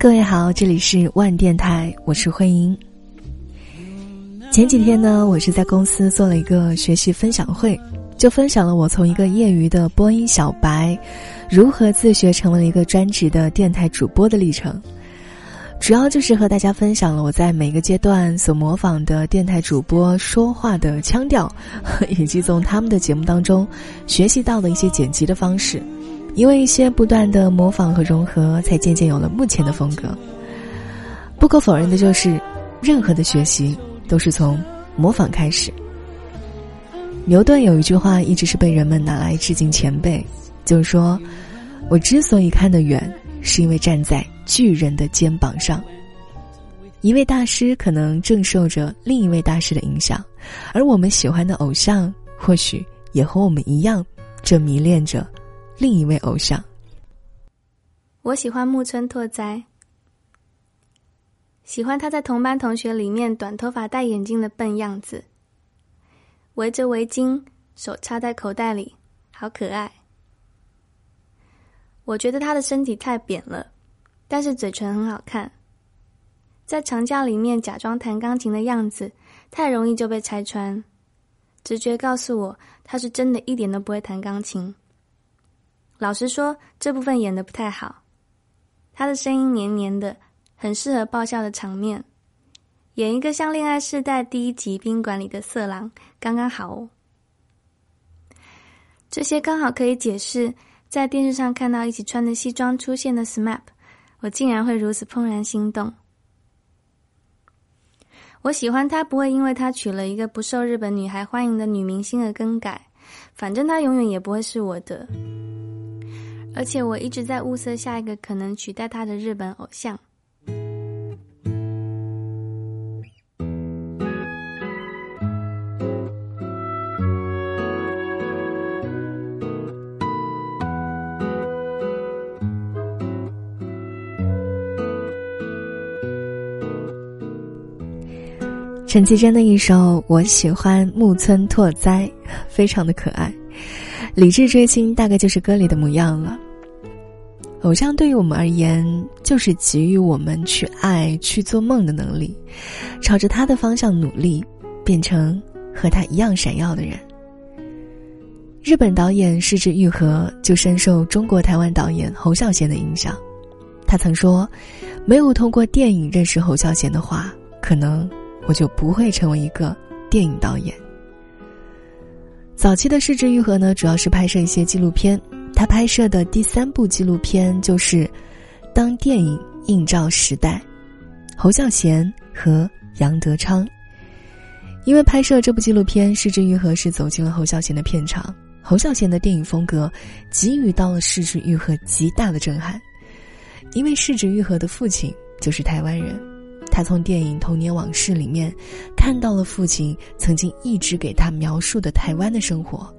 各位好，这里是万电台，我是慧英。前几天呢，我是在公司做了一个学习分享会，就分享了我从一个业余的播音小白如何自学成为了一个专职的电台主播的历程，主要就是和大家分享了我在每个阶段所模仿的电台主播说话的腔调，以及从他们的节目当中学习到的一些剪辑的方式，因为一些不断的模仿和融合，才渐渐有了目前的风格。不可否认的就是，任何的学习都是从模仿开始。牛顿有一句话一直是被人们拿来致敬前辈，就是说，我之所以看得远，是因为站在巨人的肩膀上。一位大师可能正受着另一位大师的影响，而我们喜欢的偶像或许也和我们一样正迷恋着另一位偶像。我喜欢木村拓哉，喜欢他在同班同学里面短头发戴眼镜的笨样子，围着围巾手插在口袋里，好可爱。我觉得他的身体太扁了，但是嘴唇很好看。在长假里面假装弹钢琴的样子，太容易就被拆穿。直觉告诉我，他是真的一点都不会弹钢琴。老实说，这部分演得不太好。他的声音黏黏的，很适合爆笑的场面。演一个像《恋爱世代》第一集宾馆里的色狼，刚刚好哦。这些刚好可以解释，在电视上看到一起穿着西装出现的 SMAP，我竟然会如此怦然心动。我喜欢他不会因为他娶了一个不受日本女孩欢迎的女明星而更改，反正他永远也不会是我的。而且我一直在物色下一个可能取代他的日本偶像。陈绮贞的一首《我喜欢木村拓哉》非常的可爱，理智追星大概就是歌里的模样了。偶像对于我们而言，就是给予我们去爱、去做梦的能力，朝着他的方向努力，变成和他一样闪耀的人。日本导演是枝裕和就深受中国台湾导演侯孝贤的影响，他曾说，没有通过电影认识侯孝贤的话，可能我就不会成为一个电影导演。早期的是枝裕和呢，主要是拍摄一些纪录片，他拍摄的第3部纪录片就是《当电影映照时代》，侯孝贤和杨德昌。因为拍摄这部纪录片，是枝裕和是走进了侯孝贤的片场，侯孝贤的电影风格给予到了是枝裕和极大的震撼。因为是枝裕和的父亲就是台湾人，他从电影《童年往事》里面看到了父亲曾经一直给他描述的台湾的生活，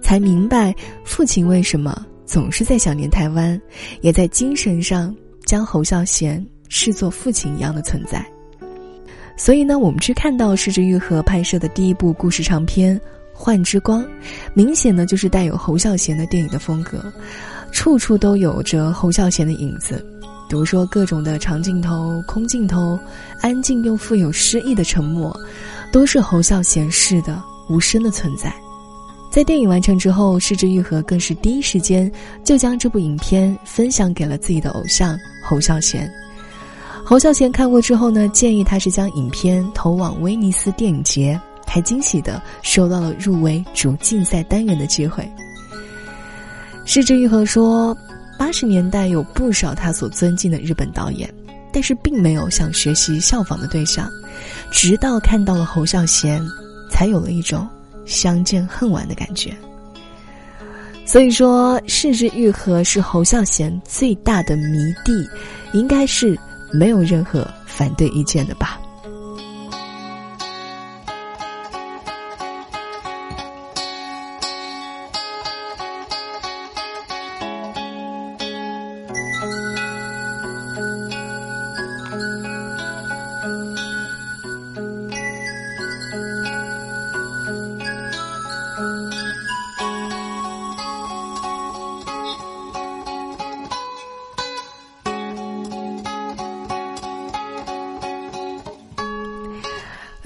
才明白父亲为什么总是在想念台湾，也在精神上将侯孝贤视作父亲一样的存在。所以呢，我们去看到是枝裕和拍摄的第一部故事长片《幻之光》，明显呢就是带有侯孝贤的电影的风格，处处都有着侯孝贤的影子。比如说各种的长镜头、空镜头，安静又富有诗意的沉默，都是侯孝贤式的无声的存在。在电影完成之后，是枝裕和更是第一时间就将这部影片分享给了自己的偶像侯孝贤。侯孝贤看过之后呢，建议他是将影片投往威尼斯电影节，还惊喜的收到了入围主竞赛单元的机会。是枝裕和说，80年代有不少他所尊敬的日本导演，但是并没有想学习效仿的对象，直到看到了侯孝贤，才有了一种相见恨晚的感觉。所以说，是枝裕和是侯孝贤最大的迷弟，应该是没有任何反对意见的吧。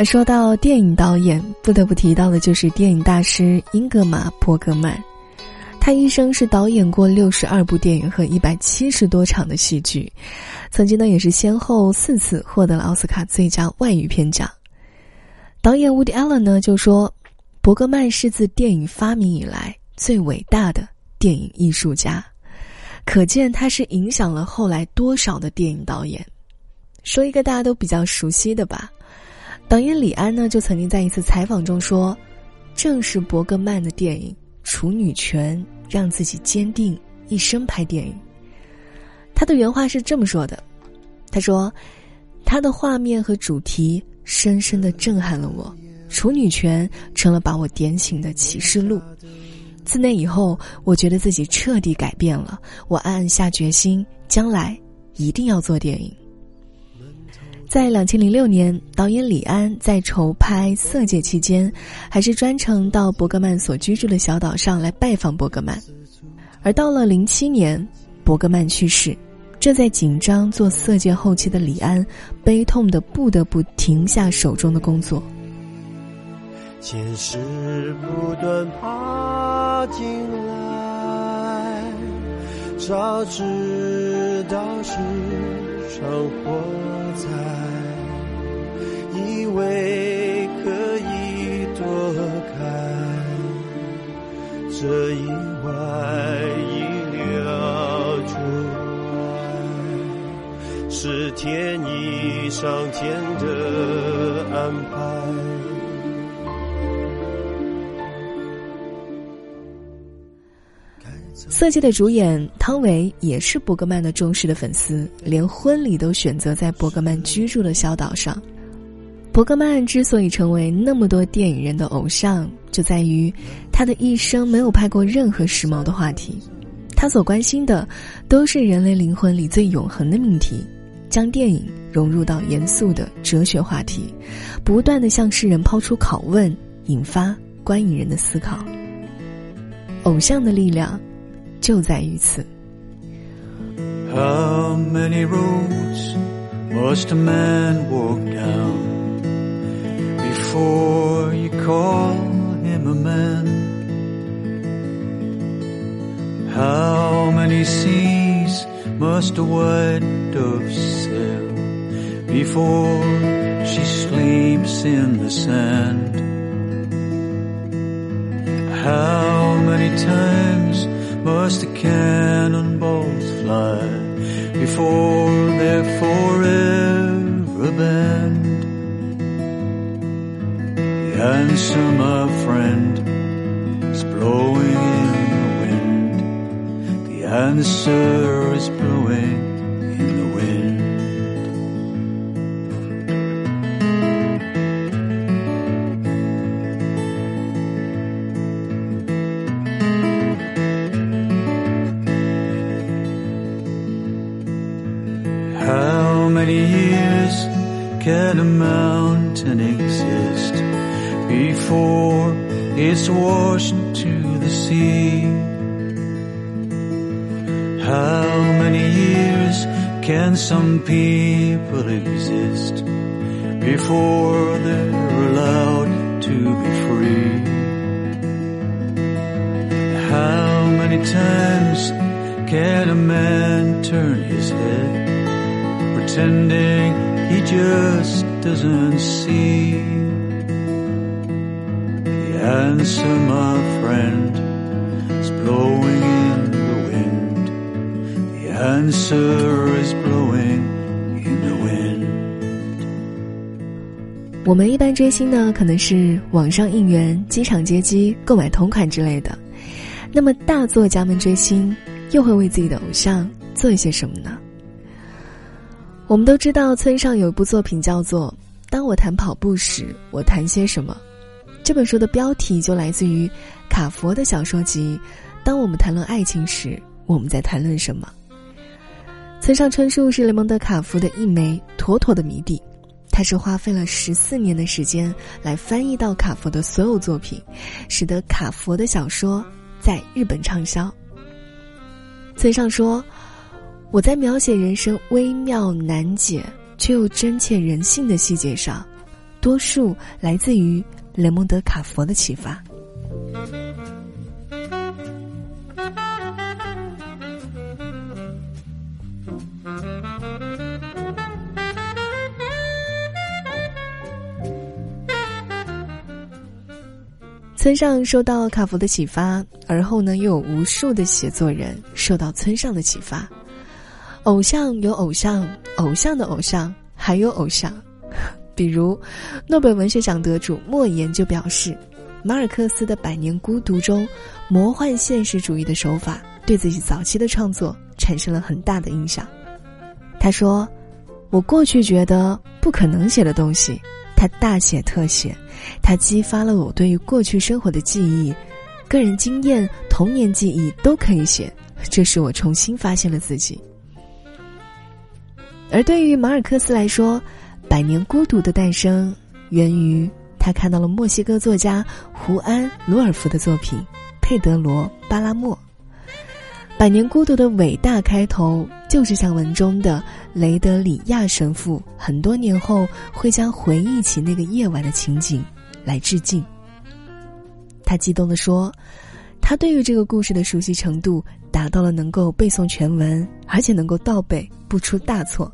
而说到电影导演，不得不提到的就是电影大师英格玛·伯格曼。他一生是导演过62部电影和170多场的戏剧，曾经呢也是先后4次获得了奥斯卡最佳外语片奖。导演伍迪·艾伦呢就说，伯格曼是自电影发明以来最伟大的电影艺术家，可见他是影响了后来多少的电影导演。说一个大家都比较熟悉的吧，导演李安呢就曾经在一次采访中说，正是伯格曼的电影《处女权》让自己坚定一生拍电影。他的原话是这么说的，他说，他的画面和主题深深地震撼了我，《处女权》成了把我点醒的启示录。自那以后，我觉得自己彻底改变了，我暗暗下决心，将来一定要做电影。在2006年，导演李安在筹拍《色戒》期间，还是专程到伯格曼所居住的小岛上来拜访伯格曼。而到了07年，伯格曼去世，这在紧张做《色戒》后期的李安，悲痛的不得不停下手中的工作。前世不断爬进来，早知道是生活在，以为可以躲开这意外，意料之外，是天意上天的安排。色戒的主演汤唯也是伯格曼的忠实的粉丝，连婚礼都选择在伯格曼居住的小岛上。伯格曼之所以成为那么多电影人的偶像，就在于他的一生没有拍过任何时髦的话题，他所关心的都是人类灵魂里最永恒的命题，将电影融入到严肃的哲学话题，不断地向世人抛出拷问，引发观影人的思考。偶像的力量就在于此。 How many roads must a man walk down before you call him a man? How many seas must a white dove sail before she sleeps in the sand? How many times must the cannonballs fly before they're forever banned? The answer, my friend, is blowing in the wind. The answer is blowing in the wind. Can a mountain exist before it's washed to the sea? How many years can some people exist before they're allowed to be free? How many times can a man turn his head pretending he just doesn't see? The answer, my friend, is blowing in the wind. The answer is blowing in the wind. 我们一般追星呢，可能是网上应援、机场接机、购买同款之类的。那么大作家们追星，又会为自己的偶像做一些什么呢？我们都知道村上有一部作品叫做《当我谈跑步时，我谈些什么》，这本书的标题就来自于卡佛的小说集《当我们谈论爱情时，我们在谈论什么》。村上春树是雷蒙德·卡佛的一枚妥妥的迷弟，他是花费了14年的时间来翻译到卡佛的所有作品，使得卡佛的小说在日本畅销。村上说，我在描写人生微妙难解却又真切人性的细节上，多数来自于雷蒙德·卡佛的启发。村上受到卡佛的启发，而后呢，又有无数的写作人受到村上的启发。偶像有偶像，偶像的偶像，还有偶像。比如，诺贝尔文学奖得主莫言就表示，马尔克斯的《百年孤独》中魔幻现实主义的手法，对自己早期的创作产生了很大的影响。他说：“我过去觉得不可能写的东西，他大写特写，它激发了我对于过去生活的记忆，个人经验、童年记忆都可以写，这使我重新发现了自己。”而对于马尔克斯来说，《百年孤独》的诞生源于他看到了墨西哥作家胡安·罗尔夫的作品《佩德罗·巴拉莫》。《百年孤独》的伟大开头就是像文中的雷德里亚神父很多年后会将回忆起那个夜晚的情景来致敬。他激动地说，他对于这个故事的熟悉程度达到了能够背诵全文，而且能够倒背不出大错，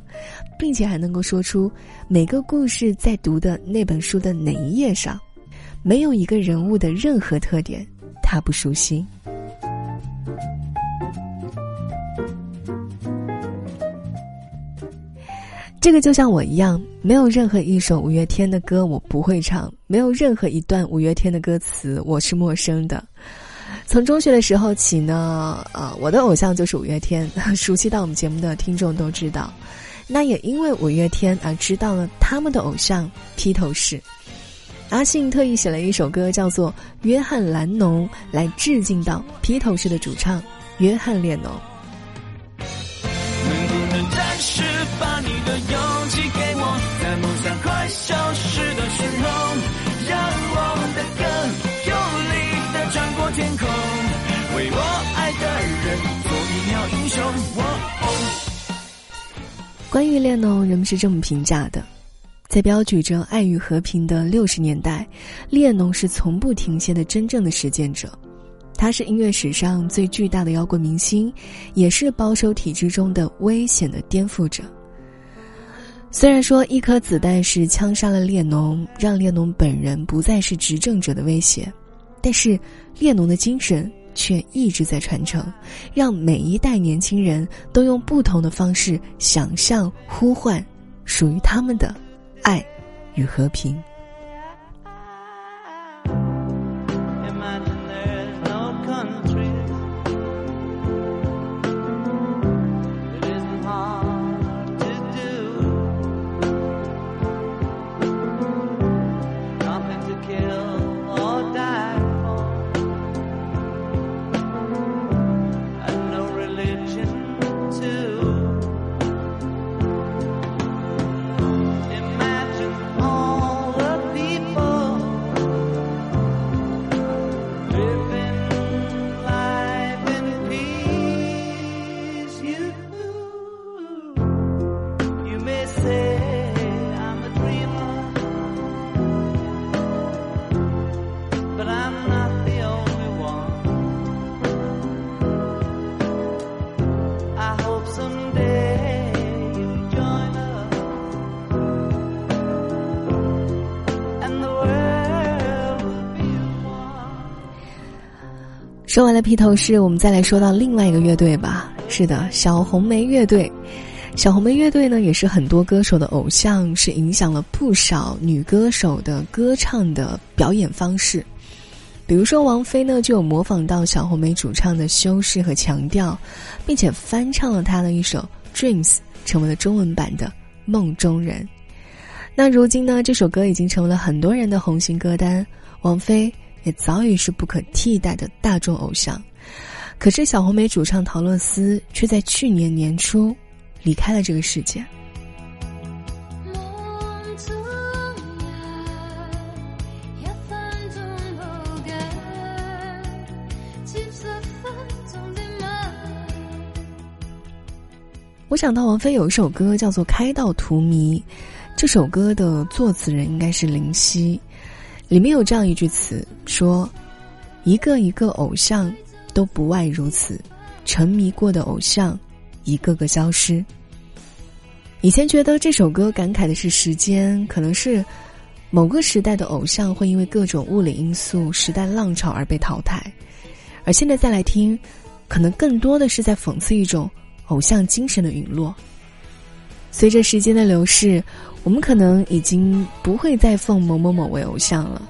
并且还能够说出每个故事在读的那本书的哪一页上，没有一个人物的任何特点他不熟悉。这个就像我一样，没有任何一首五月天的歌我不会唱，没有任何一段五月天的歌词我是陌生的。从中学的时候起呢，我的偶像就是五月天，熟悉到我们节目的听众都知道。那也因为五月天而知道了他们的偶像披头士。阿信特意写了一首歌叫做《约翰兰农》来致敬到披头士的主唱约翰列侬。把你的勇气给我，在梦想快消失的虚荣，让我的歌有力地穿过天空，为我爱的人做一秒英雄。关于列侬，人们是这么评价的：在标举着爱与和平的60年代，列侬是从不停歇的真正的实践者。他是音乐史上最巨大的摇滚明星，也是保守体制中的危险的颠覆者。虽然说一颗子弹是枪杀了列侬，让列侬本人不再是执政者的威胁，但是列侬的精神却一直在传承，让每一代年轻人都用不同的方式想象呼唤属于他们的爱与和平。说完了披头士，我们再来说到另外一个乐队吧。是的，小红莓乐队。小红莓乐队呢，也是很多歌手的偶像，是影响了不少女歌手的歌唱的表演方式。比如说王菲呢，就有模仿到小红莓主唱的修饰和强调，并且翻唱了她的一首 Dreams， 成为了中文版的《梦中人》。那如今呢，这首歌已经成为了很多人的红心歌单，王菲也早已是不可替代的大众偶像。可是小红莓主唱陶乐斯却在去年年初离开了这个世界。我想到王菲有一首歌叫做《开到荼蘼》，这首歌的作词人应该是林夕，里面有这样一句词说，一个一个偶像都不外如此，沉迷过的偶像一个个消失。以前觉得这首歌感慨的是时间，可能是某个时代的偶像会因为各种物理因素、时代浪潮而被淘汰，而现在再来听，可能更多的是在讽刺一种偶像精神的陨落。随着时间的流逝，我们可能已经不会再奉某某某为偶像了，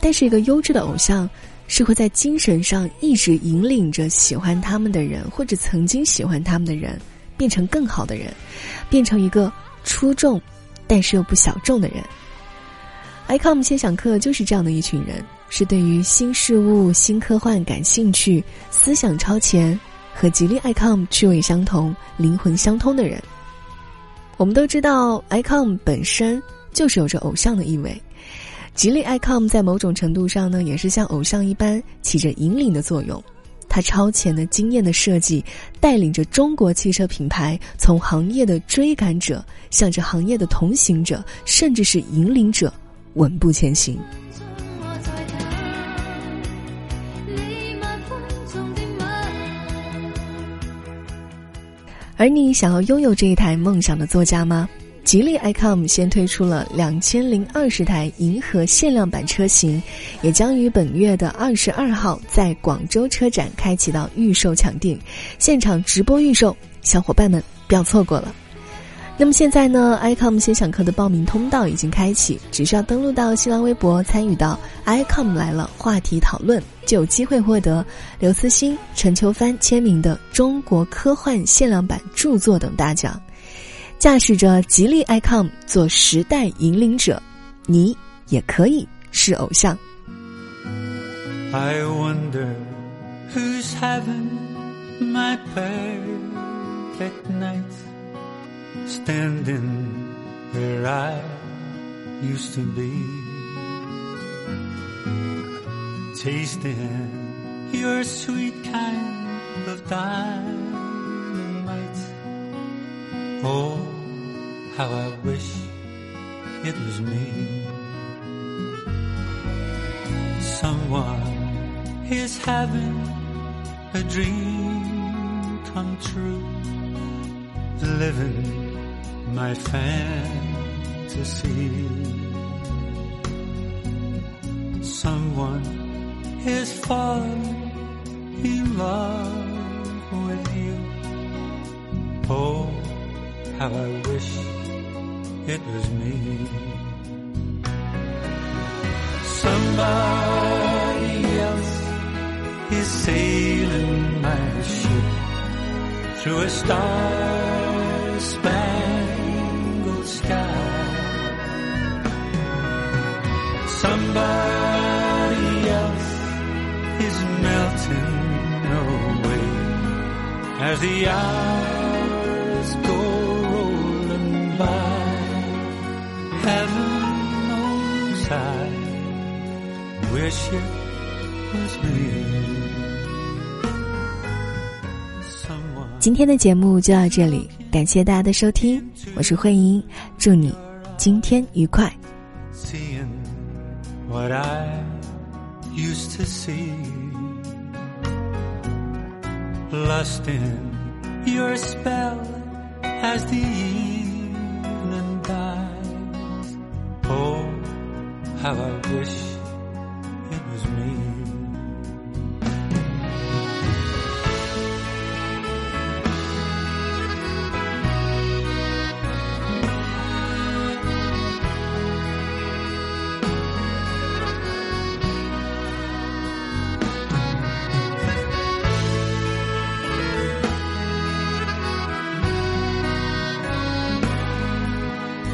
但是一个优质的偶像是会在精神上一直引领着喜欢他们的人，或者曾经喜欢他们的人，变成更好的人，变成一个出众但是又不小众的人。 ICOM 现场课就是这样的一群人，是对于新事物、新科幻感兴趣，思想超前，和吉利 ICOM 趣味相同，灵魂相通的人。我们都知道 ICOM 本身就是有着偶像的意味，吉利 ICOM 在某种程度上呢，也是像偶像一般起着引领的作用。它超前的惊艳的设计带领着中国汽车品牌从行业的追赶者向着行业的同行者甚至是引领者稳步前行。而你想要拥有这一台梦想的座驾吗？吉利 ICOM 先推出了2020台银河限量版车型，也将于本月的22号在广州车展开启到预售抢订，现场直播预售，小伙伴们不要错过了。那么现在呢 ，ICOM 先享课的报名通道已经开启，只需要登录到新浪微博，参与到 ICOM 来了话题讨论，就有机会获得刘慈欣、陈秋帆签名的中国科幻限量版著作等大奖。驾驶着吉利 ICOM 做时代引领者，你也可以是偶像。I wonder who's having my perfect night.Standing where I used to be, tasting your sweet kind of dynamite. Oh, how I wish it was me. Someone is having a dream come true, livingMy fantasy. Someone is falling in love with you. Oh, how I wish it was me. Somebody else is sailing my ship through a star-spangled sky. Somebody else is melting away as the hours go rolling by. Heaven knows I wish it was me. 今天的节目就到这里，感谢大家的收听，我是慧莹，祝你今天愉快。 Seeing what I used to see, lost in your spell as the evening dies. Oh, how I wish it was me.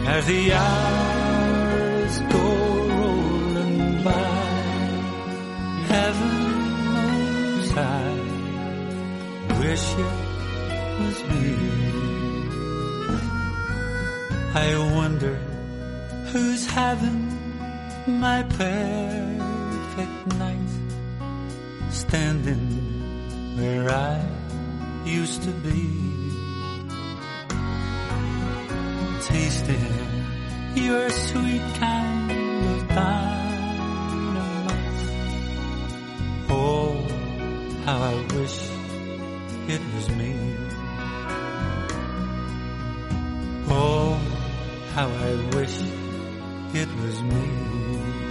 As the hours go rolling by, heaven knows I wish it was me. I wonder who's having my perfect night, standing where I used to be. Tasting You're a sweet kind of dynamite. Oh, how I wish it was me. Oh, how I wish it was me.